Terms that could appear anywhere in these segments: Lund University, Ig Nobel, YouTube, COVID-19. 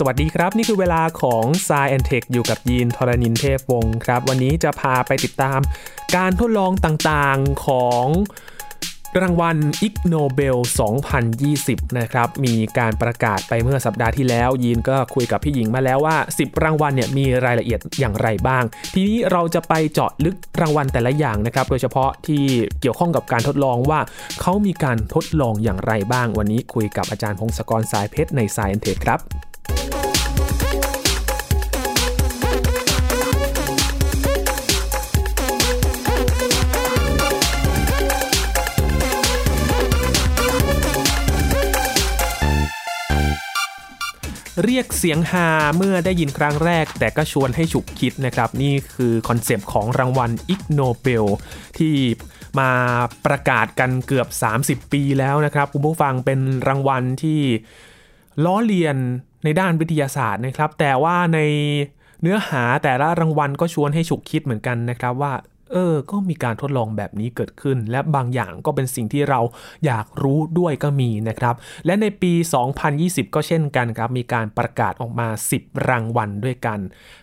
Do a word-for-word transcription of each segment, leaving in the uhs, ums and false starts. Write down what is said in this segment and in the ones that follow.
สวัสดีครับนี่คือเวลาของ Science and Tech อยู่กับยีนธรณินเทพวงศ์ครับวันนี้จะพาไปติดตามการทดลองต่างๆของรางวัล Ig Nobel สองพันยี่สิบนะครับมีการประกาศไปเมื่อสัปดาห์ที่แล้วยีนก็คุยกับพี่หญิงมาแล้วว่าสิบรางวัลเนี่ยมีรายละเอียดอย่างไรบ้างทีนี้เราจะไปเจาะลึกรางวัลแต่ละอย่างนะครับโดยเฉพาะที่เกี่ยวข้องกับการทดลองว่าเขามีการทดลองอย่างไรบ้างวันนี้คุยกับอาจารย์พงศกรสายเพชรใน Science and Tech ครับเรียกเสียงฮาเมื่อได้ยินครั้งแรกแต่ก็ชวนให้ฉุกคิดนะครับนี่คือคอนเซปต์ของรางวัล Ig Nobel ที่มาประกาศกันเกือบสามสิบปีแล้วนะครับคุณผู้ฟังเป็นรางวัลที่ล้อเลียนในด้านวิทยาศาสตร์นะครับแต่ว่าในเนื้อหาแต่ละรางวัลก็ชวนให้ฉุกคิดเหมือนกันนะครับว่าเออก็มีการทดลองแบบนี้เกิดขึ้นและบางอย่างก็เป็นสิ่งที่เราอยากรู้ด้วยก็มีนะครับและในปีสองพันยี่สิบก็เช่นกันครับมีการประกาศออกมาสิบรางวัลด้วยกัน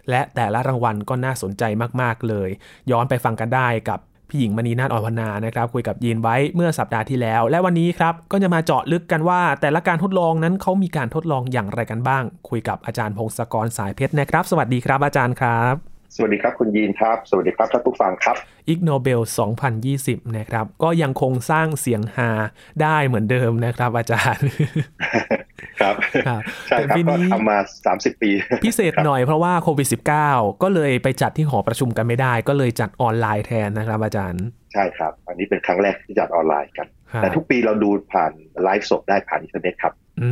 และแต่ละรางวัลก็น่าสนใจมากๆเลยย้อนไปฟังกันได้กับพี่หญิงมณีนาฏอ่อนพนานะครับคุยกับยีนไว้เมื่อสัปดาห์ที่แล้วและวันนี้ครับก็จะมาเจาะลึกกันว่าแต่ละการทดลองนั้นเขามีการทดลองอย่างไรกันบ้างคุยกับอาจารย์พงศกรสายเพชรนะครับสวัสดีครับอาจารย์ครับสวัสดีครับคุณยีนครับสวัสดีครับท่านผู้ฟังครับ Ig Nobel สองพันยี่สิบนะครับก็ยังคงสร้างเสียงฮาได้เหมือนเดิมนะครับอาจารย์ครับใช่ครับก็ทำมาสามสิบปีพิเศษหน่อยเพราะว่าโควิด สิบเก้า ก็เลยไปจัดที่หอประชุมกันไม่ได้ก็เลยจัดออนไลน์แทนนะครับอาจารย์ใช่ครับอันนี้เป็นครั้งแรกที่จัดออนไลน์กันแต่ทุกปีเราดูผ่านไลฟ์สดได้ผ่านอินเทอร์เน็ตครับอื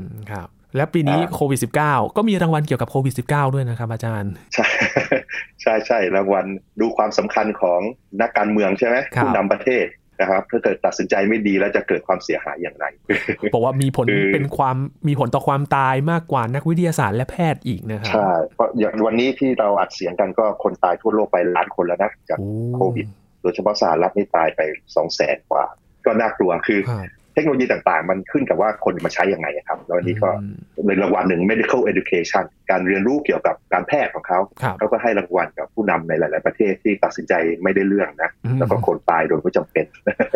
มครับและปีนี้โควิด สิบเก้า ก็มีรางวัลเกี่ยวกับโควิด สิบเก้า ด้วยนะครับอาจารย์ใช่ใช่ใช่รางวัลดูความสำคัญของนักการเมืองใช่ไหมผู้นำประเทศนะครับถ้าเกิดตัดสินใจไม่ดีแล้วจะเกิดความเสียหายอย่างไรบอกว่ามีผล เป็นความมีผลต่อความตายมากกว่านักวิทยาศาสตร์และแพทย์อีกนะครับใช่เพราะอย่างวันนี้ที่เราอัดเสียงกันก็คนตายทั่วโลกไปล้านคนแล้วนะจากโควิดโดยเฉพาะสหรัฐนี่ตายไป สองแสน กว่าก็น่ากลัวคือเทคโนโลยีต่างๆมันขึ้นกับว่าคนมาใช้ยังไงครับแล้วอันนี้ก็เป็นรางวัลหนึ่ง medical education การเรียนรู้เกี่ยวกับการแพทย์ของเขาเขาก็ให้รางวัลกับผู้นำในหลายๆประเทศที่ตัดสินใจไม่ได้เรื่องนะแล้วก็คนตายโดยไม่จำเป็น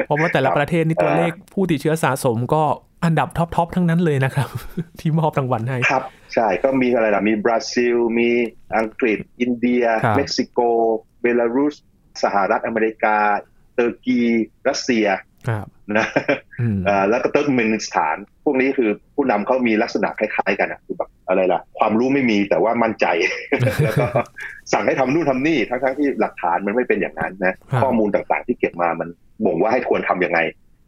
เพราะว่าแต่ละประเทศนี่ตัวเลขผู้ติดเชื้อสะสมก็อันดับท็อปๆทั้งนั้นเลยนะครับที่มอบรางวัลให้ครับใช่ก็มีอะไรล่ะมีบราซิลมีอังกฤษอินเดียเม็กซิโกเบลารุสสหรัฐอเมริกาตุรกีรัสเซียนะแล้วก็เติร์กเมนิสถานพวกนี้คือผู้นำเขามีลักษณะคล้ายๆกันอ่ะคือแบบอะไรล่ะความรู้ไม่มีแต่ว่ามั่นใจ แล้วก็สั่งให้ทำนู่นทำนี่ทั้งๆที่หลักฐานมันไม่เป็นอย่างนั้นนะ ข้อมูลต่างๆที่เก็บมามันบ่งว่าให้ควรทำยังไง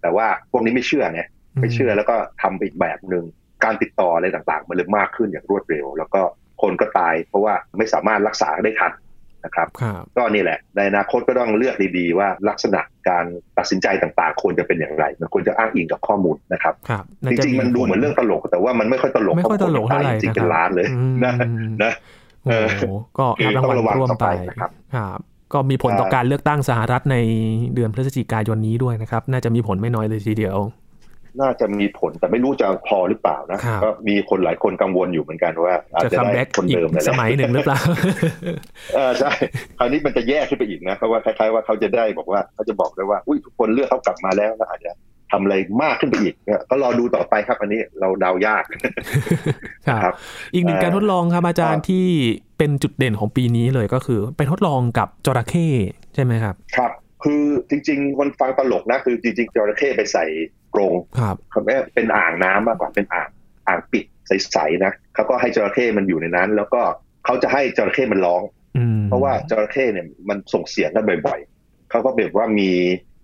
แต่ว่าพวกนี้ไม่เชื่อไงไม่เชื่อแล้วก็ทำอีกแบบนึงการติดต่ออะไรต่างๆมันเลยมากขึ้นอย่างรวดเร็วแล้วก็คนก็ตายเพราะว่าไม่สามารถรักษาได้ทันนะครับก็นี่แหละในอนาคตก็ต้องเลือกดีๆว่าลักษณะการตัดสินใจต่างๆควรจะเป็นอย่างไรมันควรจะอ้างอิงกับข้อมูลนะครับจริงๆมันดูเหมือนเรื่องตลกแต่ว่ามันไม่ค่อยตลกไม่ค่อยตลกอะไรจริงเป็นล้านเลยนะนะโอ้โหก็ต้องระวังร่วมไปนะครับก็มีผลต่อการเลือกตั้งสหรัฐในเดือนพฤศจิกายนนี้ด้วยนะครับน่าจะมีผลไม่น้อยเลยทีเดียวน่าจะมีผลแต่ไม่รู้จะพอหรือเปล่านะก็มีคนหลายคนกังวลอยู่เหมือนกันว่าอาจจะได้คนเดิมสมัยหนึ่งหรือเปล่าเออใช่คราวนี้มันจะแย่ขึ้นไปอีกนะเพราะว่าคล้ายๆว่าเขาจะได้บอกว่าเขาจะบอกได้ว่าอุ้ยทุกคนเลือกเขากลับมาแล้วอาจจะทำอะไรมากขึ้นไปอีกก็รอดูต่อไปครับอันนี้เราเดายากครับอีกหนึ่งการทดลองครับอาจารย์ที่เป็นจุดเด่นของปีนี้เลยก็คือไปทดลองกับจระเข้ใช่ไหมครับครับคือจริงๆคนฟังตลกนะคือจริงๆจระเข้ไปใส่กรงเขาไม่เป็นอ่างน้ำมากกว่าเป็นอ่างอ่างปิดใสๆนะเขาก็ให้จระเข้มันอยู่ในนั้นแล้วก็เขาจะให้จระเข้มันร้องเพราะว่าจระเข้เนี่ยมันส่งเสียงกันบ่อยๆเขาก็แบบว่ามี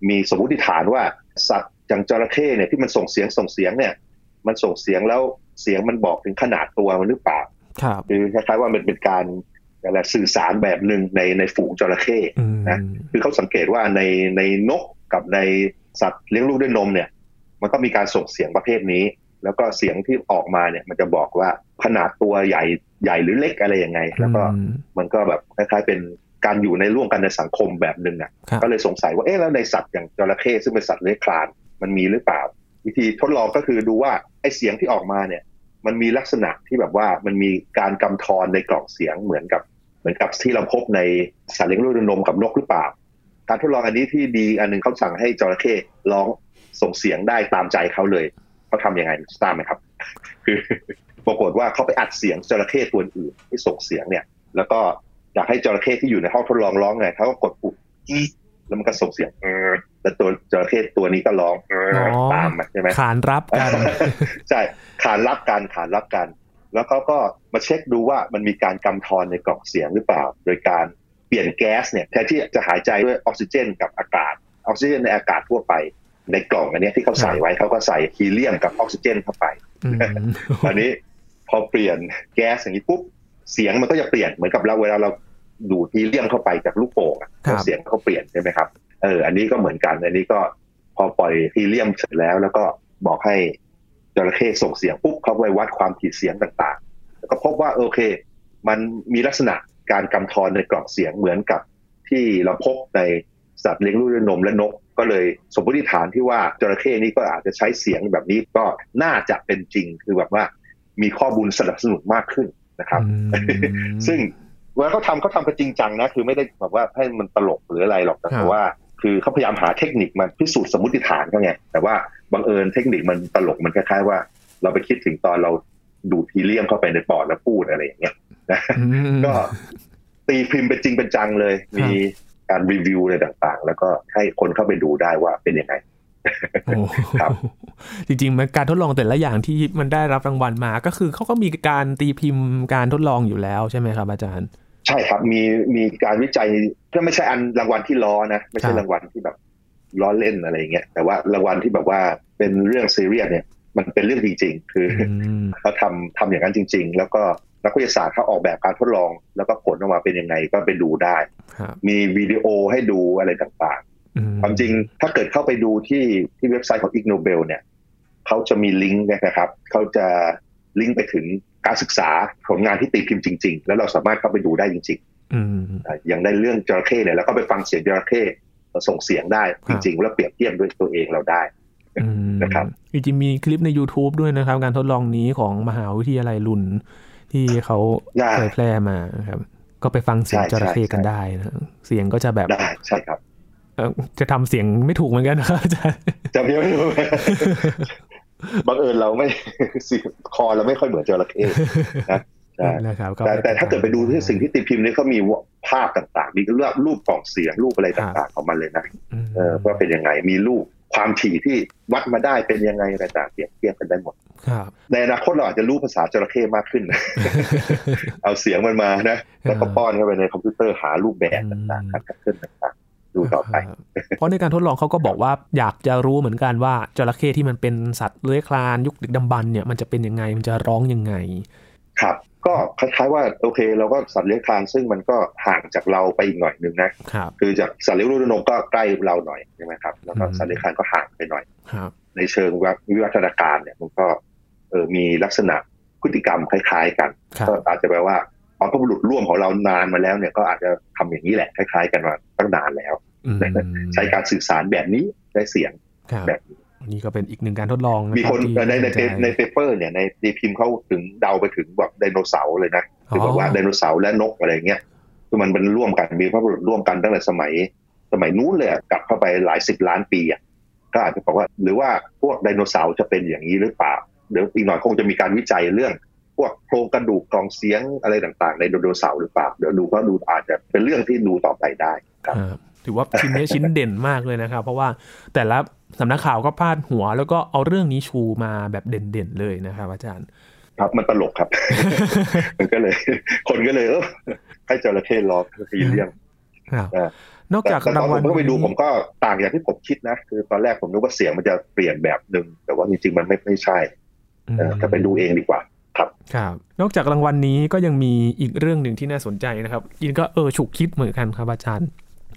มีสมมติฐานว่าสัตว์อย่างจระเข้เนี่ยที่มันส่งเสียงส่งเสียงเนี่ยมันส่งเสียงแล้วเสียงมันบอกถึงขนาดตัวมันหรือเปล่าคือคล้ายๆว่ามันเป็นการอะไรสื่อสารแบบหนึ่งในในฝูงจระเข้นะคือเขาสังเกตว่าในในนกกับในสัตว์เลี้ยงลูกด้วยนมเนี่ยมันก็มีการส่งเสียงประเภทนี้แล้วก็เสียงที่ออกมาเนี่ยมันจะบอกว่าขนาดตัวใหญ่ใหญ่หรือเล็กอะไรยังไงแล้วก็มันก็แบบคล้ายๆเป็นการอยู่ในร่วมกันในสังคมแบบนึงอ่ะก็เลยสงสัยว่าเอ๊ะแล้วในสัตว์อย่างจระเข้ซึ่งเป็นสัตว์เลื้อยคลานมันมีหรือเปล่าวิธีทดลองก็คือดูว่าไอ้เสียงที่ออกมาเนี่ย มันมีลักษณะที่แบบว่ามันมีการกำทอนในกล่องเสียงเหมือนกับเหมือนกับที่เราพบในสัตว์เลี้ยงลูกด้วยนมกับนกหรือเปล่าการทดลองอันนี้ที่ดีอันนึงเขาสั่งให้จระเข้ร้องส่งเสียงได้ตามใจเขาเลยเขาทำยังไงตามไหมครับคือปรากฏว่าเขาไปอัดเสียงจระเข้ตัวอื่นที่ส่งเสียงเนี่ยแล้วก็อยากให้จระเข้ที่อยู่ในห้องทดลองร้องไงเขาก็กดปุ่มแล้วมันก็ส่งเสียงแล้วตัวจระเข้ตัวนี้ก็ร้องตามใช่ไหมขานรับกันใช่ขานรับกันขานรับกันแล้วเขาก็มาเช็คดูว่ามันมีการกำทอนในกล่องเสียงหรือเปล่าโดยการเปลี่ยนแก๊สเนี่ยแทนที่จะหายใจด้วยออกซิเจนกับอากาศออกซิเจนในอากาศทั่วไปในกล่องอันนี้ที่เขาใส่ไว้เขาก็ใส่ฮีเลียมกับออกซิเจนเข้าไปอันนี้พอเปลี่ยนแก๊สอย่างนี้ปุ๊บเสียงมันก็จะเปลี่ยนเหมือนกับเราเวลาเราดูดฮีเลียมเข้าไปจากลูกโป่งเสียงเขาเปลี่ยนใช่ไหมครับเอออันนี้ก็เหมือนกันอันนี้ก็พอปล่อยฮีเลียมเสร็จแล้วแล้วก็บอกให้จระเข้ส่งเสียงปุ๊บเขาไปวัดความถี่เสียงต่างๆแล้วก็พบว่าโอเคมันมีลักษณะการกำทอนในกล่องเสียงเหมือนกับที่เราพบในสัตว์เลี้ยงลูกด้วยนมและนกก็เลยสมมติฐานที่ว่าจระเข้นี้ก็อาจจะใช้เสียงแบบนี้ก็น่าจะเป็นจริงคือแบบว่ามีข้อมูลสนับสนุนมากขึ้นนะครับ ซึ่งเวลาเขาทำเขาทำกันจริงจังนะคือไม่ได้แบบว่าให้มันตลกหรืออะไรหรอกแต่ว่าคือเขาพยายามหาเทคนิคมาพิสูจน์สมมติฐานเขาไงแต่ว่าบังเอิญเทคนิคมันตลกมันคล้ายๆว่าเราไปคิดถึงตอนเราดูดฮีเลียมเข้าไปในปอดแล้วพูดอะไรอย่างเงี้ยนะก็ตีพิมพ์เป็นจริงเป็นจังเลยมีการรีวิวอะไรต่างๆแล้วก็ให้คนเข้าไปดูได้ว่าเป็นยังไงครับจริงๆมันการทดลองแต่ละอย่างที่มันได้รับรางวัลมาก็คือเขาก็มีการตีพิมพ์การทดลองอยู่แล้วใช่ไหมครับอาจารย์ใช่ครับมีมีการวิจัยก็ไม่ใช่อันรางวัลที่ล้อนะไม่ใช่รางวัลที่แบบล้อเล่นอะไรอย่างเงี้ยแต่ว่ารางวัลที่แบบว่าเป็นเรื่องซีเรียสเนี่ยมันเป็นเรื่องจริงๆคือเขาทำทำอย่างนั้นจริงๆแล้วก็นักวิทยาศาสตร์เขาออกแบบการทดลองแล้วก็ผลออกมาเป็นยังไงก็ไปดูได้มีวิดีโอให้ดูอะไรต่างๆความจริงถ้าเกิดเข้าไปดูที่ที่เว็บไซต์ของ Ig Nobel เนี่ยเขาจะมีลิงก์นะครับเขาจะลิงก์ไปถึงการศึกษาผลงานที่ตีพิมพ์จริงๆแล้วเราสามารถเข้าไปดูได้จริงๆอย่างได้เรื่องจระเข้เนี่ยแล้วก็ไปฟังเสียงจระเข้ส่งเสียงได้จริงๆแล้วเปรียบเทียบด้วยตัวเองเราได้นะครับจริงๆมีคลิปใน YouTube ด้วยนะครับการทดลองนี้ของมหาวิทยาลัยลุนที่เขาเผยแพร่มาครับก็ไปฟังเสียงจระเข้กันได้นะเสียงก็จะแบบใช่ครับจะทำเสียงไม่ถูกเหมือนกันนะครับอาจารย์จำไม่ถูกบังเอิญเราไม่คอเราไม่ค่อยเหมือนจระเข้นะแต่แต่ถ้าเกิดไปดูที่สิ่งที่ตีพิมพ์นี่เขามีภาพต่างๆมีรูปของเสียงรูปอะไรต่างๆของมันเลยนะว่าเป็นยังไงมีรูปความถี่ที่วัดมาได้เป็นยังไงอะไรต่างเปรียบเทียบกันได้หมดในอนาคตเราอาจจะรู้ภาษาจระเข้มากขึ้นเอาเสียงมันมานะแล้วก็ป้อนเข้าไปในคอมพิวเตอร์หารูปแบบต่างๆการเคลื่อนต่างๆดูต่อไปเพราะในการทดลองเขาก็บอกว่าอยากจะรู้เหมือนกันว่าจระเข้ที่มันเป็นสัตว์เลื้อยคลานยุคดึกดำบรรพ์เนี่ยมันจะเป็นยังไงมันจะร้องยังไงครับก็คล้ายๆว่าโอเคเราก็สัตว์เลื้อยคลานซึ่งมันก็ห่างจากเราไปอีกหน่อยนึงนะคือจากสัตว์เลี้ยงลูกด้วยนมก็ใกล้เราหน่อยใช่ไหมครับแล้วก็สัตว์เลื้อยคลานก็ห่างไปหน่อยในเชิงวิวัฒนาการเนี่ยมันก็เออมีลักษณะพฤติกรรมคล้ายๆกันก็อาจจะแปลว่าบรรพบุรุษร่วมของเรานานมาแล้วเนี่ยก็อาจจะทำอย่างนี้แหละคล้ายๆกันมาตั้งนานแล้วใช้การสื่อสารแบบนี้ได้เสียงแบบนี้นี่ก็เป็นอีกหนึ่งการทดลองมีคนในในในเปเปอร์เนี่ยในตีพิมพ์เขาถึงเดาไปถึงแบบไดโนเสาร์เลยนะคือแบบว่าไดโนเสาร์และนกอะไรเงี้ยคือมันเป็นร่วมกันมีพระบุรุษร่วมกันตั้งแต่สมัยสมัยนู้นเลยกลับเข้าไปหลายสิบล้านปีอ่ะก็อาจจะบอกว่าหรือว่าพวกไดโนเสาร์จะเป็นอย่างนี้หรือเปล่าเดี๋ยวอีกหน่อยคงจะมีการวิจัยเรื่องพวกโครงกระดูกกองเสียงอะไรต่างๆในไดโนเสาร์หรือเปล่าเดี๋ยวดูก็ดูอาจจะเป็นเรื่องที่ดูต่อไปได้ครับถือว่าชิ้นนี้ชิ้นเด่นมากเลยนะครับเพราะว่าแต่ละสำนักข่าวก็พาดหัวแล้วก็เอาเรื่องนี้ชูมาแบบเด่นๆเลยนะครับอาจารย์ครับมันตลกครับ มันก็เลยคนก็เลยเออให้จระเข้ร้องฮีเลียมนอกจากรางวัลผมก็ไปดูผมก็ต่างจากที่ผมคิดนะคือตอนแรกผมนึกว่าเสียงมันจะเปลี่ยนแบบนึงแต่ว่าจริงๆมันไม่ไม่ใช่ถ้าไปดูเองดีกว่าครับครับนอกจากรางวัลนี้ก็ยังมีอีกเรื่องนึงที่น่าสนใจนะครับยินก็เออฉุกคิดเหมือนกันครับอาจารย์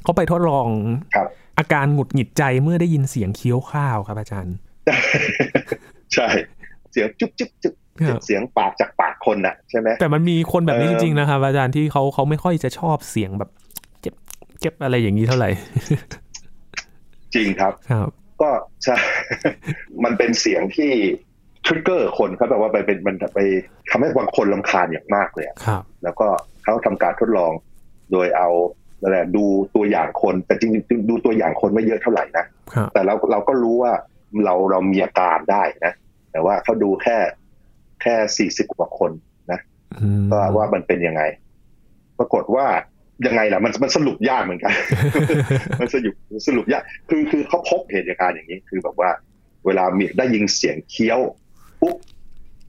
เขาไปทดลองอาการหงุดหงิดใจเมื่อได้ยินเสียงเคี้ยวข้าวครับอาจารย์ใช่เสียงจุ๊บจุ๊บจุ๊บเสียงปากจากปากคนน่ะใช่ไหมแต่มันมีคนแบบนี้จริงๆนะครับอาจารย์ที่เขาเขาไม่ค่อยจะชอบเสียงแบบเจ็บเจ็บอะไรอย่างนี้เท่าไหร่จริงครับก็ใช่มันเป็นเสียงที่ ทริกเกอร์คนครับแบบว่าไปเป็นมันไปทำให้บางคนรำคาญอย่างมากเลยครับแล้วก็เขาทำการทดลองโดยเอาอะไรดูตัวอย่างคนแต่จริงๆดูตัวอย่างคนไม่เยอะเท่าไหร่นะแต่เราเราก็รู้ว่าเราเรามีอาการได้นะแต่ว่าเขาดูแค่แค่สี่สิบกว่าคนนะก็ว่ามันเป็นยังไงปรากฏว่ายังไงล่ะมันมันสรุปยากเหมือนกัน มันสรุปสรุปยากคือคือเขาพบเหตุการณ์อย่างนี้คือแบบว่าเวลามีได้ยินเสียงเคี้ยวปุ๊บ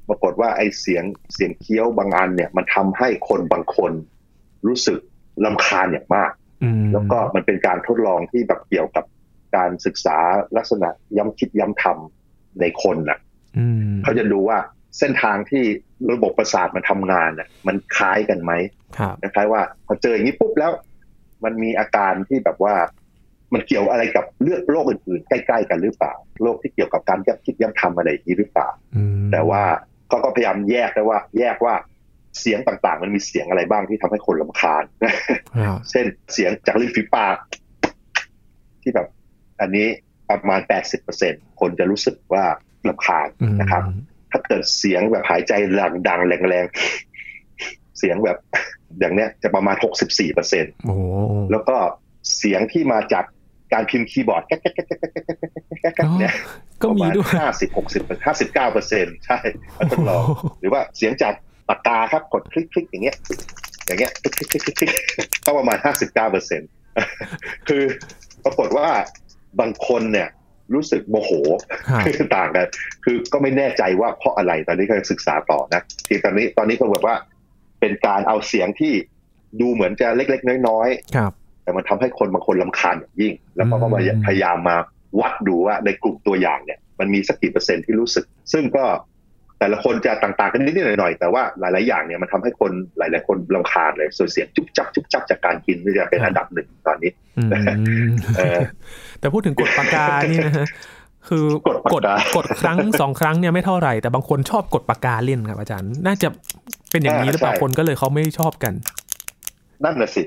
ปรากฏว่าไอ้เสียงเสียงเคี้ยวบางอันเนี่ยมันทำให้คนบางคนรู้สึกรำคาญอย่างมากแล้วก็มันเป็นการทดลองที่แบบเกี่ยวกับการศึกษาลักษณะย้ำคิดย้ำทำในคนน่ะเขาจะดูว่าเส้นทางที่ระบบประสาทมันทำงานน่ะมันคล้ายกันไหมคล้ายว่าพอเจออย่างนี้ปุ๊บแล้วมันมีอาการที่แบบว่ามันเกี่ยวอะไรกับเลือกโรคอื่นๆใกล้ๆกันหรือเปล่าโรคที่เกี่ยวกับการย้ำคิดย้ำทำอะไรอย่างนี้หรือเปล่าแต่ว่าเขาก็พยายามแยกได้ว่าแยกว่าเสียงต่างๆมันมีเสียงอะไรบ้างที่ทำให้คนรำคาญเช่นเสียงจากลิ้นฝีปากที่แบบอันนี้ประมาณ แปดสิบเปอร์เซ็นต์ คนจะรู้สึกว่ารำคาญนะครับถ้าเกิดเสียงแบบหายใจดังๆแรงๆเสียงแบบอย่างเนี้ยจะประมาณ หกสิบสี่เปอร์เซ็นต์ โอ้แล้วก็เสียงที่มาจากการพิมพ์คีย์บอร์ดแก๊กๆๆๆๆๆเนี่ยก็มีด้วยห้าสิบ หกสิบ ห้าสิบเก้าเปอร์เซ็นต์ ใช่ทดลองหรือว่าเสียงจากปากกาครับกดคลิกๆอย่างเงี้ยอย่างเงี้ยคลิกๆๆๆก็ประมาณ ห้าสิบเก้าเปอร์เซ็นต์ คือปรากฏว่าบางคนเนี่ยรู้สึกโมโหต่างกันคือก็ไม่แน่ใจว่าเพราะอะไรตอนนี้ก็ศึกษาต่อนะทีตอนนี้ตอนนี้ก็แบบว่าเป็นการเอาเสียงที่ดูเหมือนจะเล็กๆน้อยๆแต่มันทำให้คนบางคนรำคาญอย่างยิ่งแล้วก็พยายามมาวัดดูว่าในกลุ่มตัวอย่างเนี่ยมันมีสักกี่เปอร์เซ็นต์ที่รู้สึกซึ่งก็แต่ละคนจะต่างๆกันนิดๆหน่อยๆแต่ว่าหลายๆอย่างเนี่ยมันทำให้คนหลายๆคนรำคาญเลยส่วนเสียงจุ๊บจับจุ๊บจับจากการกินนี่จะเป็นอันดับหนึ่งตอนนี้ แต่พูดถึงกดปากกานี่นะฮะคือกดกดกดครั้งสองครั้งเนี่ยไม่เท่าไหร่แต่บางคนชอบกดปากกาเล่นครับอาจารย์น่าจะเป็นอย่างนี้หรือเปล่าคนก็เลยเขาไม่ชอบกันนั่นน่ะสิ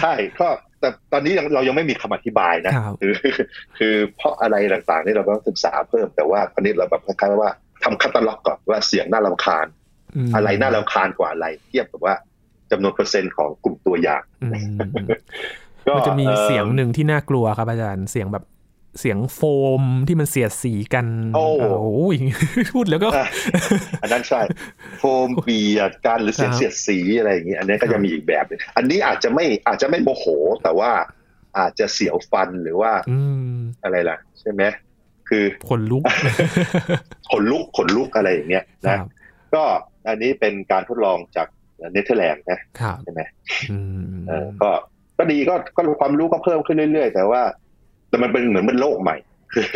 ใช่ก็แต่ตอนนี้เรายังไม่มีคำอธิบายนะคือคือเพราะอะไรต่างๆนี่เราต้องศึกษาเพิ่มแต่ว่าตอนนี้เราแบบคล้ายๆว่าทำคัตตาล็อกก่อนว่าเสียงน่ารำคาญอะไรน่ารำคาญกว่าอะไรเทียบกับว่าจำนวนเปอร์เซ็นต์ของกลุ่มตัวอย่างมันจะมีเสียงหนึ่งที่น่ากลัวครับอาจารย์เสียงแบบเสียงโฟมที่มันเสียดสีกันโอ้โหพูดแล้วก็อันนั้นใช่โฟมเบียดกันหรือเสียงเสียดสีอะไรอย่างนี้อันนี้ก็จะมีอีกแบบนึงอันนี้อาจจะไม่อาจจะไม่โมโหแต่ว่าอาจจะเสียวฟันหรือว่าอะไรล่ะใช่ไหมคือขนลุกขนลุกขนลุกอะไรอย่างเงี้ยนะก็อันนี้เป็นการทดลองจากเนเธอร์แลนด์นะใช่ไหมก็ก็ดีก็ก็ความรู้ก็เพิ่มขึ้นเรื่อยๆแต่ว่าแต่มันเป็นเหมือนมันโรคใหม่คือ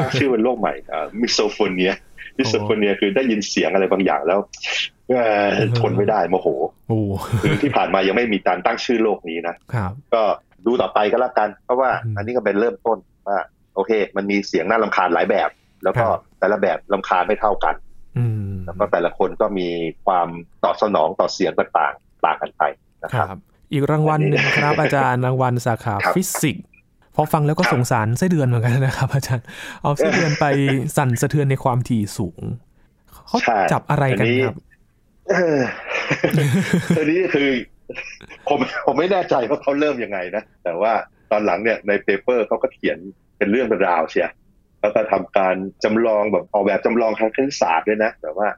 ตั้งชื่อเป็นโรคใหม่มิโซโฟเนียมิโซโฟเนียคือได้ยินเสียงอะไรบางอย่างแล้วทนไม่ได้โมโหคือที่ผ่านมายังไม่มีการตั้งชื่อโรคนี้นะก็ดูต่อไปก็แล้วกันเพราะว่าอันนี้ก็เป็นเริ่มต้นว่าโอเคมันมีเสียงน่ารำคาญหลายแบบแล้วก็แต่ละแบบรำคาญไม่เท่ากันแล้วก็แต่ละคนก็มีความตอบสนองต่อเสียงต่างๆต่างกันไปนะครับอีกรางวัลนึงครับอาจารย์รางวัลสาขาฟิสิกส์พอฟังแล้วก็สงสารไส้เดือนเหมือนกันนะครับอาจารย์เอาไส้เดือนไปสั่นสะเทือนในความถี่สูงเขาจับอะไรกันครับเออตอนนี้คือผมผมไม่แน่ใจว่าเขาเริ่มยังไงนะแต่ว่าตอนหลังเนี่ยในเปเปอร์เขาก็เขียนเป็นเรื่องเป็นราวเชียแล้วก็ทำการจำลองแบบออกแบบจำลองทางคณิตศาสตร์ด้วยนะแต่ว่า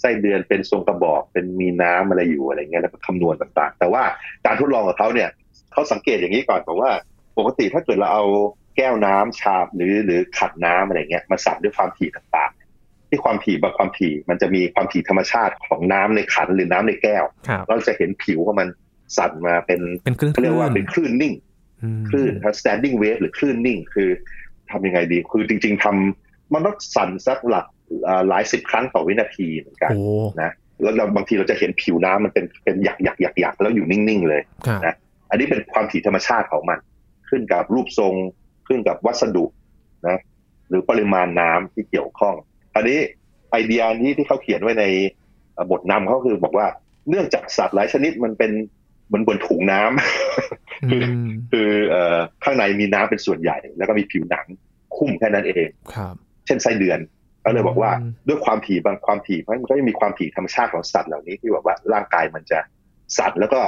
ไส้เดือนเป็นทรงกระบอกเป็นมีน้ำอะไรอยู่อะไรเงี้ยแล้วก็คำนวณต่างๆแต่ว่าการทดลองของเขาเนี่ยเขาสังเกตอย่างนี้ก่อนบอกว่าปกติถ้าเกิดเราเอาแก้วน้ำชามหรือหรือขันน้ำอะไรเงี้ยมาสั่นด้วยความถี่ต่างๆที่ความถี่บางความถี่มันจะมีความถี่ธรรมชาติของน้ำในขันหรือน้ำในแก้วเราจะเห็นผิวของมันสั่นมาเป็นเรียกว่าเป็นคลื่นนิ่งคลื่น standing wave หรือคลื่นนิ่งคือทำยังไงดีคือจริงๆทำมันต้องสั่นสักหลักหลายสิบครั้งต่อวินาทีเหมือนกันนะแล้วบางทีเราจะเห็นผิวน้ำมันเป็นเป็นหยักหยักหยักหยักแล้วอยู่นิ่งๆเลยนะอันนี้เป็นความถี่ธรรมชาติของมันขึ้นกับรูปทรงขึ้นกับวัสดุนะหรือปริมาณน้ำที่เกี่ยวข้องอันนี้ไอเดียนี้ที่เขาเขียนไว้ในบทนำเขาคือบอกว่าเนื่องจากสัตว์หลายชนิดมันเป็นเหมือนบนถุงน้ำ คือคือข้างในมีน้ำเป็นส่วนใหญ่แล้วก็มีผิวหนังคุ้มแค่นั้นเอง เช่นไส้เดือน ก็เลยบอกว่าด้วยความถี่บางความถี่เพราะมันก็จะมีความถี่ธรรมชาติของสัตว์เหล่านี้ที่แบบว่าร่างกายมันจะสั่นแล้วก็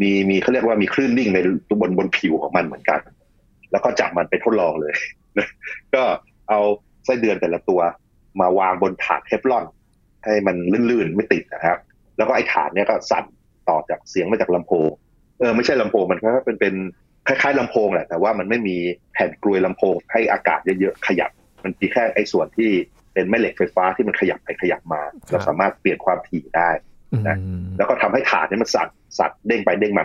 มีมีเขาเรียกว่ามีคลื่นลิ่งในบนบนผิวของมันเหมือนกันแล้วก็จับมันไปทดลองเลย ก็เอาไส้เดือนแต่ละตัวมาวางบนถาดเทฟลอนให้มันลื่นๆไม่ติดนะครับแล้วก็ไอ้ถาดเนี่ยก็สั่นต่อจากเสียงมาจากลำโพงเออไม่ใช่ลำโพงมันก็เป็นเป็นคล้ายๆลำโพงแหละแต่ว่ามันไม่มีแผ่นกรวยลำโพงให้อากาศเยอะๆขยับมันมีแค่ไอ้ส่วนที่เป็นแม่เหล็กไฟฟ้าที่มันขยับไปขยับมาเราสามารถเปลี่ยนความถี่ได้นะแล้วก็ทำให้ถาดเนี่ยมันสั่นสั่นเด้งไปเด้งมา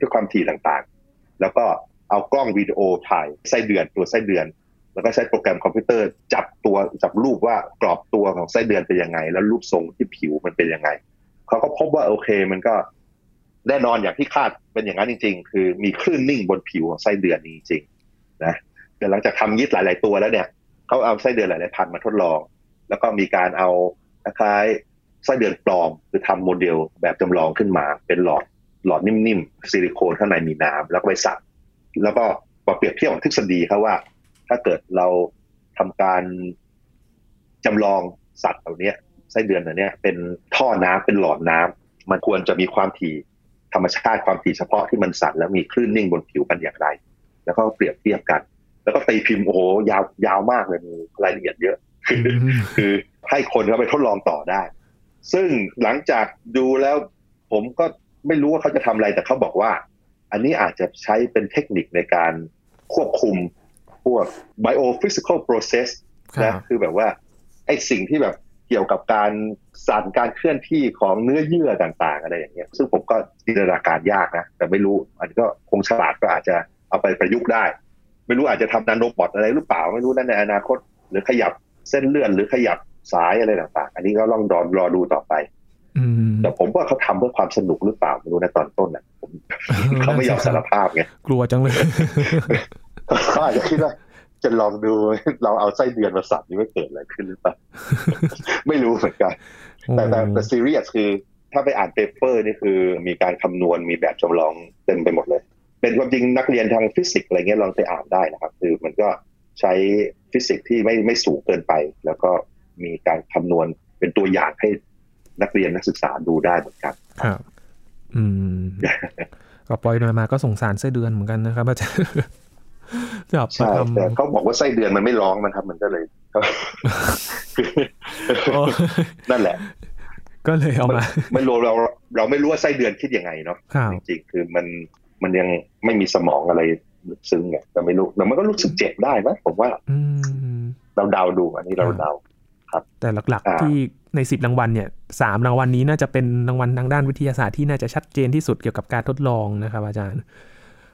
ด้วยความถี่ต่างๆแล้วก็เอากล้องวิดีโอถ่ายไส้เดือนตัวไส้เดือนแล้วก็ใช้โปรแกรมคอมพิวเตอร์จับตัวจับรูปว่ากรอบตัวของไส้เดือนเป็นยังไงแล้วรูปทรงที่ผิวมันเป็นยังไงเขาก็พบว่าโอเคมันก็แน่นอนอย่างที่คาดเป็นอย่างนั้นจริงๆคือมีคลื่นนิ่งบนผิวของไส้เดือนจริงๆนะแต่หลังจากทำยึดหลายๆตัวแล้วเนี่ยเขาเอาไส้เดือนหลายๆพันมาทดลองแล้วก็มีการเอาคล้ายไส้เดือนปลอมคือทำโมเดลแบบจำลองขึ้นมาเป็นหลอดหลอดนิ่มๆซิลิโคนข้างในมีน้ำแล้วก็ไปสั่นแล้วก็เปรียบเทียบกับทฤษฎีครับว่าถ้าเกิดเราทำการจำลองสัตว์เหล่านี้ไส้เดือนเหล่านี้เป็นท่อน้ำเป็นหลอดน้ำมันควรจะมีความถี่ธรรมชาติความถี่เฉพาะที่มันสั่นแล้วมีคลื่นนิ่งบนผิวกันอย่างไรแล้วก็เปรียบเทียบกันแล้วก็ตีพิมพ์โอ้โหยาวยาวมากเลยมีรายละเอียดเยอะคือให้คนเขาไปทดลองต่อได้ซึ่งหลังจากดูแล้วผมก็ไม่รู้ว่าเขาจะทำอะไรแต่เขาบอกว่าอันนี้อาจจะใช้เป็นเทคนิคในการควบคุมพวก biophysical process นะคือแบบว่าไอ้สิ่งที่แบบเกี่ยวกับการสั่นการเคลื่อนที่ของเนื้อเยื่อต่างๆอะไรอย่างเงี้ยซึ่งผมก็จินตนาการยากนะแต่ไม่รู้อันนี้ก็คงฉลาดก็อาจจะเอาไปประยุกต์ได้ไม่รู้อาจจะทำนาโนบอทอะไรหรือเปล่าไม่รู้นั่นในอนาคตหรือขยับเส้นเลื่อนหรือขยับสายอะไรต่างๆอันนี้ก็ลองรอรอดูต่อไปแต่ผมว่าเขาทำเพื่อความสนุกหรือเปล่าไม่รู้นะตอนต้นนะผมเขาไม่ยอมสารภาพไงกลัวจังเลยก็อาจจะคิดว่าจะลองดูเราเอาไส้เดือนมาสับนี่ไม่เกิดอะไรขึ้นหรือเปล่าไม่รู้เหมือนกันแต่แต่ซีเรียสคือถ้าไปอ่านเปเปอร์นี่คือมีการคำนวณมีแบบจำลองเต็มไปหมดเลยเป็นความจริงนักเรียนทางฟิสิกส์อะไรเงี้ยลองไปอ่านได้นะครับคือมันก็ใช้ฟิสิกส์ที่ไม่ไม่สูงเกินไปแล้วก็มีการคำนวณเป็นตัวอย่างให้นักเรียนนักศึกษาดูได้เหมือนกันครับอืมก็ปล่อยมาๆก็สงสารไส้เดือนเหมือนกันนะครับอาจารย์ครับแต่เขาบอกว่าไส้เดือนมันไม่ร้องมันครับมันก็เลยนั่นแหละก็เลยเอามาไม่รู้เราเราไม่รู้ว่าไส้เดือนคิดยังไงเนาะจริงๆคือมันมันยังไม่มีสมองอะไรลึกซึ้งไงแต่ไม่รู้แต่มันก็รู้สึกเจ็บได้ไหมผมว่าเราเดาดูอันนี้เราเดาครับแต่หลักๆที่ในสิบรางวัลเนี่ยสามรางวัลนี้น่าจะเป็นรางวัลทางด้านวิทยาศาสตร์ที่น่าจะชัดเจนที่สุดเกี่ยวกับการทดลองนะครับอาจารย์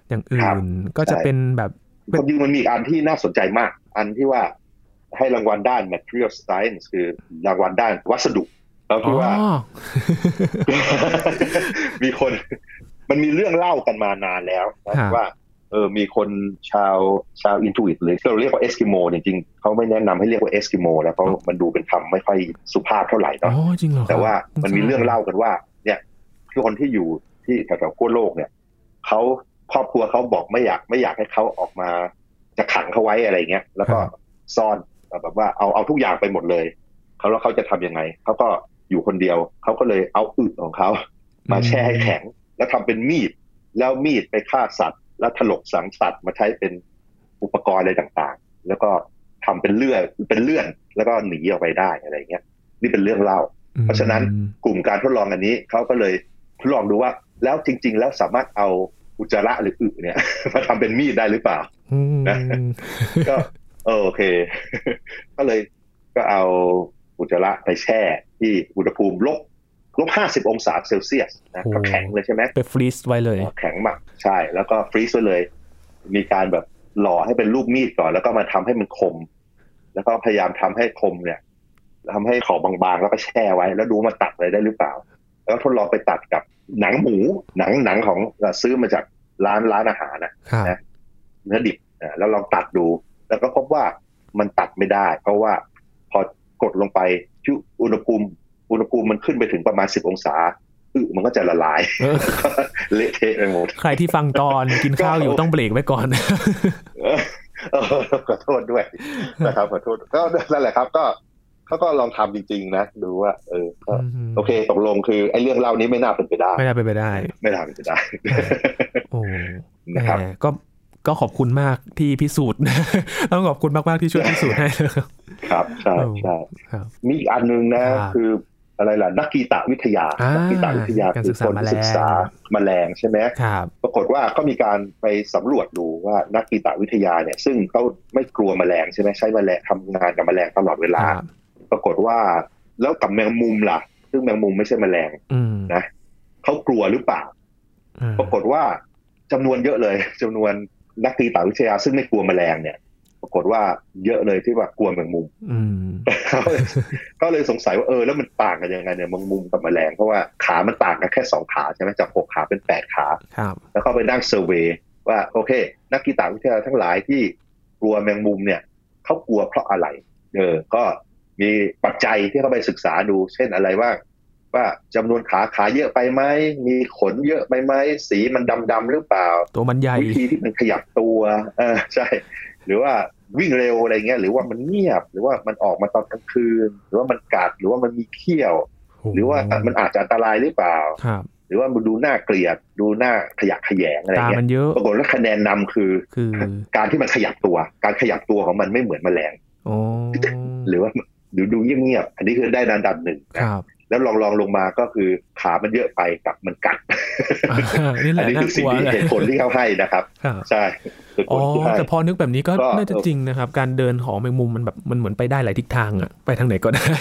อย่างอื่นก็จะเป็นแบบความจริงมันมีอันที่น่าสนใจมากอันที่ว่าให้รางวัลด้าน material science คือรางวัลด้านวัสดุแล้วที่ว่า มีคนมันมีเรื่องเล่ากันมานานแล้วนะว่าเออมีคนชาวชาวอินทูอิตเลยเราเรียกว่าเอสกิโมจริงๆเขาไม่แนะนำให้เรียกว่าเอสกิโมแล้วเพราะมันดูเป็นคำไม่ค่อยสุภาพเท่าไหร่เนาะแต่ว่ามันมีเรื่องเล่ากันว่าเนี่ยคนที่อยู่ที่แถวๆขั้วโลกเนี่ยเขาครอบครัวเขาบอกไม่อยากไม่อยากให้เขาออกมาจะขังเขาไว้อะไรเงี้ยแล้วก็ซ่อนแบบว่าเอาเอาทุกอย่างไปหมดเลยเขาแล้วเขาจะทำยังไงเขาก็อยู่คนเดียวเขาก็เลยเอาอึของเขามาแช่ให้แข็งแล้วทำเป็นมีดแล้วมีดไปฆ่าสัตว์แล้วถลกสังสัตว์มาใช้เป็นอุปกรณ์อะไรต่างๆแล้วก็ทำเป็นเลื่อยเป็นเลื่อนแล้วก็หนีออกไปได้อะไรเงี้ยนี่เป็นเรื่องเล่าเพราะฉะนั้นกลุ่มการทดลองอันนี้เขาก็เลยทดลองดูว่าแล้วจริงๆแล้วสามารถเอาอุจจาระหรืออึเนี่ยมาทำเป็นมีดได้หรือเปล่านะก็โอเคก็เลยก็เอาอุจจาระไปแช่ที่อุณหภูมิลบลบห้าสิบองศาเซลเซียสนะก็แข็งเลยใช่ไหมไปฟรีซไว้เลยแข็งมากใช่แล้วก็ฟรีซไว้เลยมีการแบบหล่อให้เป็นรูปมีดก่อนแล้วก็มาทำให้มันคมแล้วก็พยายามทำให้คมเนี่ยทำให้ขอบบางๆแล้วก็แช่ไว้แล้วดูมาตัดอะไรได้หรือเปล่าแล้วทดลองไปตัดกับหนังหมูหนังหนังของซื้อมาจากร้านร้านอาหารนะเนื้อดิบแล้วลองตัดดูแล้วก็พบว่ามันตัดไม่ได้เพราะว่าพอกดลงไปอุณหภูมิอุณหภูมิมันขึ้นไปถึงประมาณสิบองศาอึมันก็จะละลายเละเทะไปหมดใครที่ฟังตอนกินข้าวอยู่ต้องเบรกไว้ก่อน ขอโทษด้วยนะครับขอโทษก็นั่นแหละครับก็เขาก็ลองทำจริงๆนะดูว่าเออโอเคตกลงคือไอ้เรื่องเล่านี้ไม่น่าเป็นไปได้ไม่น่าเป็นไปได้ไม่น่าเป็นไปได้โอ้นะครับก็ก็ขอบคุณมากที่พิสูจน์ต้องขอบคุณมากๆที่ช่วยพิสูจน์ให้ครับใช่ใช่มีอีกอันนึงนะคืออะไรล่ะนักกีตวิทยานักกีตวิทยาคือคนศึกษาแมลงใช่ไหมปรากฏว่าก็มีการไปสำรวจดูว่านักกีตวิทยาเนี่ยซึ่งเขาไม่กลัวแมลงใช่ไหมใช้แมลงทำงานกับแมลงตลอดเวลาปรากฏว่าแล้วกับแมงมุมล่ะซึ่งแมงมุมไม่ใช่แมลงนะเขากลัวหรือเปล่าปรากฏว่าจำนวนเยอะเลยจำนวนนักกีตวิทยาซึ่งไม่กลัวแมลงเนี่ยปรากฏว่าเยอะเลยที่ว่ากลัวแมงมุมก็เลยสงสัยว่าเออแล้วมันต่างกันยังไงเนี่ยแมงมุมกับแมลงเพราะว่าขามันต่างกันแค่สองขาใช่ไหมจากหกขาเป็นแปดขาแล้วเขาไปนั่งเซอร์เวย์ว่าโอเคนักกีตวิทยาทั้งหลายที่กลัวแมงมุมเนี่ยเขากลัวเพราะอะไรเออก็มีปัจจัยที่เขาไปศึกษาดูเช่นอะไรว่าว่าจำนวนขาขาเยอะไปไหมมีขนเยอะไปไหมสีมันดำๆหรือเปล่าตัวมันใหญ่วิธีที่มันขยับตัวเออใช่หรือว่าวิ่งเร็วอะไรเงี้ยหรือว่ามันเงียบหรือว่ามันออกมาตอนกลางคืนหรือว่ามันกัดหรือว่ามันมีเขี้ยวหรือว่ามันอาจจะอันตรายหรือเปล่าหรือว่ามันดูน่าเกลียดดูน่าขยะแขยงอะไรเงี้ยปรากฏว่าคะแนนนำคือการที่มันขยับตัวการขยับตัวของมันไม่เหมือนแมลงหรือว่าหรือดูเงียบๆอันนี้คือได้ระดับหนึ่งแล้วลองลองลงมาก็คือขามันเยอะไปกับมันกัดอันนี้คือสิ่งที่เหตุผลที่เขาให้นะครับใช่อ๋อแต่พอนึกแบบนี้ก็น่าจะจริงนะครับการเดินของแมงมุมมันแบบมันเหมือนไปได้หลายทิศทางอะไปทางไหนก็ได้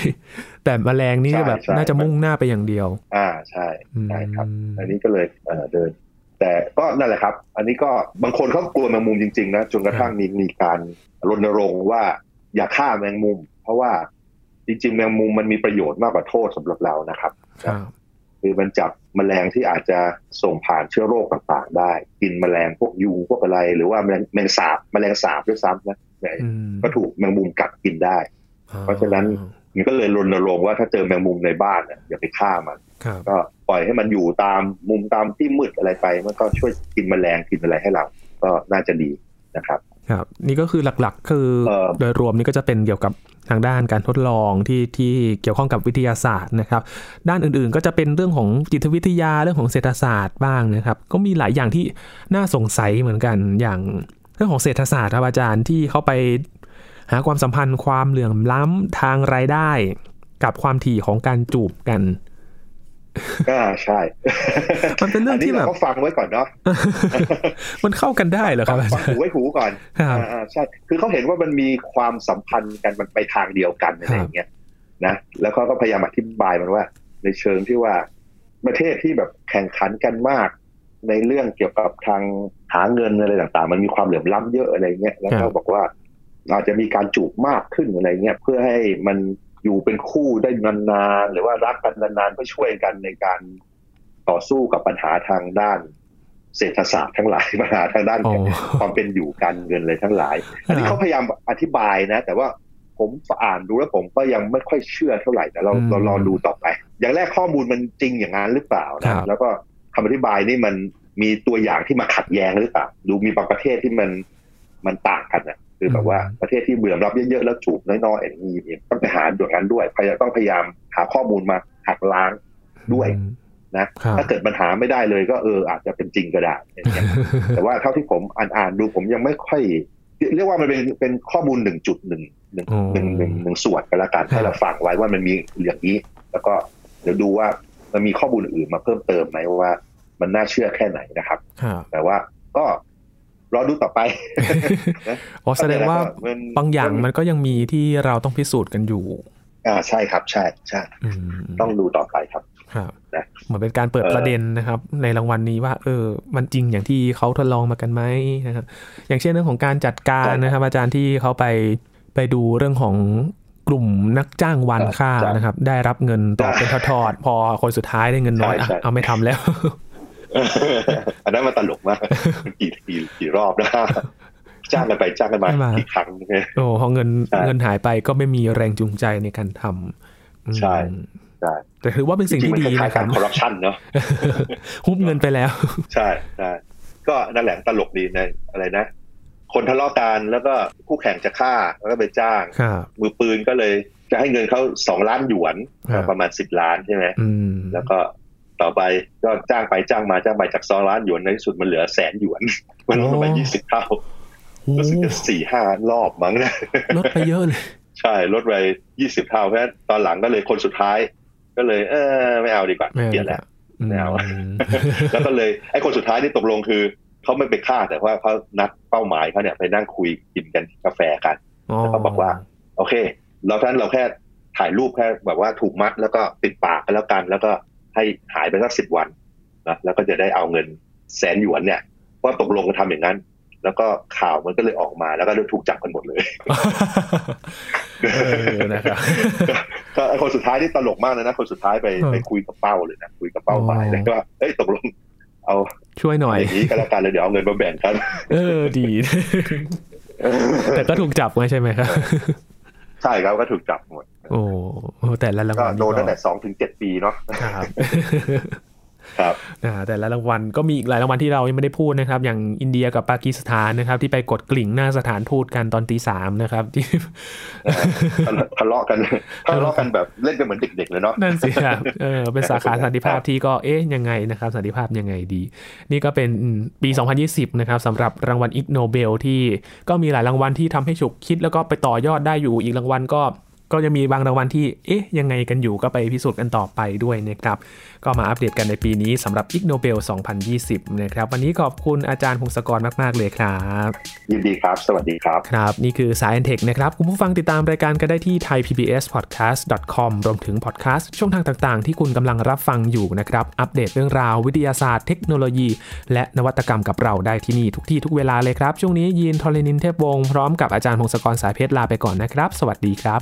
แต่แมลงนี่แบบน่าจะมุ่งหน้าไปอย่างเดียวอ่าใช่ใช่ครับอันนี้ก็เลยเดินแต่ก็นั่นแหละครับอันนี้ก็บางคนเขากลัวแมงมุมจริงๆนะจนกระทั่งมีมีการรณรงค์ว่าอย่าฆ่าแมงมุมเพราะว่าจริงๆแมงมุมมันมีประโยชน์มากกว่าโทษสำหรับเรานะครับคือมันจับแมลงที่อาจจะส่งผ่านเชื้อโรคต่างๆได้กินแมลงพวกยุงพวกอะไรหรือว่าแมลงแมลงสาบแมลงสาบด้วยซ้ำนะก็ถูกแมงมุมกัดกินได้เพราะฉะนั้นมันก็เลยรณรงค์ว่าถ้าเจอแมงมุมในบ้านอย่าไปฆ่ามันก็ปล่อยให้มันอยู่ตามมุมตามที่มืดอะไรไปมันก็ช่วยกินแมลงกินอะไรให้เราก็น่าจะดีนะครับครับนี่ก็คือหลักๆคือโดยรวมนี่ก็จะเป็นเกี่ยวกับทางด้านการทดลองที่ที่เกี่ยวข้องกับวิทยาศาสตร์นะครับด้านอื่นๆก็จะเป็นเรื่องของจิตวิทยาเรื่องของเศรษฐศาสตร์บ้างนะครับก็มีหลายอย่างที่น่าสงสัยเหมือนกันอย่างเรื่องของเศรษฐศาสตร์ครับอาจารย์ที่เขาไปหาความสัมพันธ์ความเหลื่อมล้ำทางรายได้กับความถี่ของการจูบกันก็ใช่มันเป็นเรื่องที่แบบเขาฟังไว้ก่อนเนาะมันเข้ากันได้เหรอครับฟังหูไว้หูก่อนอ่าใช่คือเขาเห็นว่ามันมีความสัมพันธ์กันมันไปทางเดียวกันอะไรอย่างเงี้ยนะแล้วเขาก็พยายามอธิบายมันว่าในเชิงที่ว่าประเทศที่แบบแข่งขันกันมากในเรื่องเกี่ยวกับทางหาเงินอะไรต่างๆมันมีความเหลื่อมล้ำเยอะอะไรเงี้ยแล้วเขาบอกว่าอาจจะมีการจูบมากขึ้นอะไรเงี้ยเพื่อให้มันอยู่เป็นคู่ได้นานๆหรือว่ารักกันนานๆเพื่อช่วยกันในการต่อสู้กับปัญหาทางด้านเศรษฐศาสตร์ทั้งหลายปัญหาทางด้านความเป็นอยู่การเงินอะไรทั้งหลายอันนี้เขาพยายามอธิบายนะแต่ว่าผมอ่านดูแล้วผมก็ยังไม่ค่อยเชื่อเท่าไหร่แต่เราเราลองดูต่อไปอย่างแรกข้อมูลมันจริงอย่างนั้นหรือเปล่านะแล้วก็คำอธิบายนี่มันมีตัวอย่างที่มาขัดแย้งหรือเปล่าดูมีบางประเทศที่มันมันต่างกันนะคือแบบว่าประเทศที่เบื่อรับเยอะๆแล้วจูบน้อยๆอย่างนี้ต้องไปหาด่วนนั้นด้วยต้องพยายามหาข้อมูลมาหักล้างด้วยนะถ้าเกิดปัญหาไม่ได้เลยก็เอออาจจะเป็นจริงก็ได้แต่ว่าเท่าที่ผมอ่านๆดูผมยังไม่ค่อยเรียกว่ามันเป็นเป็นข้อมูล หนึ่งจุดหนึ่ง หนึ่ง หนึ่งส่วนกันละกันให้เราฟังไว้ว่ามันมีอย่างนี้แล้วก็เดี๋ยวดูว่ามันมีข้อมูลอื่นมาเพิ่มเติมไหมว่ามันน่าเชื่อแค่ไหนนะครับแต่ว่าก็รอดูต่อไปอ๋อแสดงว่าบางอย่างมันก็ยังมีที่เราต้องพิสูจน์กันอยู่อ่าใช่ครับใช่ใช่ต้องดูต่อไปครับนะเหมือนเป็นการเปิดประเด็นนะครับในรางวัลนี้ว่าเออมันจริงอย่างที่เขาทดลองมากันไหมนะครับอย่างเช่นเรื่องของการจัดการนะครับอาจารย์ที่เขาไปไปดูเรื่องของกลุ่มนักจ้างวานค่านะครับได้รับเงินต่อเป็นทอดๆพอคนสุดท้ายได้เงินน้อยเอาไม่ทำแล้วอันนั้นมันตลกมากกี่กี่กี่รอบนะจ้างกันไปจ้างกันมากี่ครั้งโอ้พอเงินเงินหายไปก็ไม่มีแรงจูงใจในการทำใช่ใช่แต่ถือว่าเป็นสิ่งที่ดีนะครับคอร์รัปชันเนาะฮุบเงินไปแล้วใช่ใช่ก็นั่นแหละตลกดีในอะไรนะ คนทะเลาะกันแล้วก็คู่แข่งจะฆ่าแล้วก็ไปจ้างมือปืนก็เลยจะให้เงินเขาสองล้านหยวนประมาณสิบล้านใช่ไหมแล้วก็ต่อไปก็จ้างไปจ้างมาจ้างไปจากสองล้านหยวนในที่สุดมันเหลือแสนหยวนมันลดลงไปยี่สิบเท่ารู้สึกจะสี่ห้ารอบมั้งนะลดไปเยอะเลยใช่ลดไปยี่สิบเท่าเพราะตอนหลังก็เลยคนสุดท้ายก็เลยเออไม่เอาดีกว่าเกลียดแล้วไม่เอาแล้วก็เลยไอ้คนสุดท้ายที่ตกลงคือเขาไม่ไปฆ่าแต่ว่าเขานัดเป้าหมายเขาเนี่ยไปนั่งคุยกินกันกาแฟกันแล้วเขาบอกว่าโอเคเราท่านเราแค่ถ่ายรูปแค่แบบว่าถูกมัดแล้วก็ติดปากกันแล้วกันแล้วก็ให้หายไปสักสิบวันนะแล้วก็จะได้เอาเงินแสนหยวนเนี่ยว่าตกลงกันทำอย่างนั้นแล้วก็ข่าวมันก็เลยออกมาแล้วก็ถูกจับกันหมดเลยนะครับก็ไอ้คนสุดท้ายที่ตลกมากเลยนะคนสุดท้ายไปไปคุยกับเป้าเลยนะคุยกับเป้าหมายแล้วก็เอ้ยตกลงเอาช่วยหน่อยอย่างนี้ก็แล้วกันเลยเดี๋ยวเอาเงินมาแบ่งกันเออดีแต่ก็ถูกจับไงใช่ไหมครับใช่ครับก็ถูกจับหมดโอ้แต่ละรางวัลก็โดนตั้งแต่ สองถึงเจ็ดปีเนาะครับครับแต่ละรางวัลก็มีอีกหลายรางวัลที่เรายังไม่ได้พูดนะครับอย่างอินเดียกับปากีสถานนะครับที่ไปกดกลิ่งหน้าสถานทูตกันตอนตีสามนะครับที่ทะเลาะกันทะเลาะกันแบบเล่นกันเหมือนเด็กๆเลยเนาะนั่นสิครับเออเป็นสาขาสันติภาพที่ก็เอ๊ยยังไงนะครับสันติภาพยังไงดีนี่ก็เป็นปีสองพันยี่สิบนะครับสำหรับรางวัล Ig Nobel ที่ก็มีหลายรางวัลที่ทำให้ฉุกคิดแล้วก็ไปต่อยอดได้อยู่อีกรางวัลก็ก็จะมีบางรางวัลที่เอ๊ะยังไงกันอยู่ก็ไปพิสูจน์กันต่อไปด้วยนะครับก็มาอัปเดตกันในปีนี้สำหรับ Ig Nobel สองพันยี่สิบนะครับวันนี้ขอบคุณอาจารย์พงศกรมากๆเลยครับยินดีครับสวัสดีครับครับนี่คือ Science Tech นะครับคุณผู้ฟังติดตามรายการกันได้ที่ ไทยพีบีเอสพอดแคสต์ ดอท คอม รวมถึง podcast ช่องทางต่างๆที่คุณกำลังรับฟังอยู่นะครับอัปเดตเรื่องราววิทยาศาสตร์เทคโนโลยีและนวัตกรรมกับเราได้ที่นี่ทุกที่ทุกเวลาเลยครับช่วงนี้ยีนทรณินเทพวงศ์พร้อมกับอาจารย์พงศกรสายเพชรลาไปก่อนนะครับสวัสดีครับ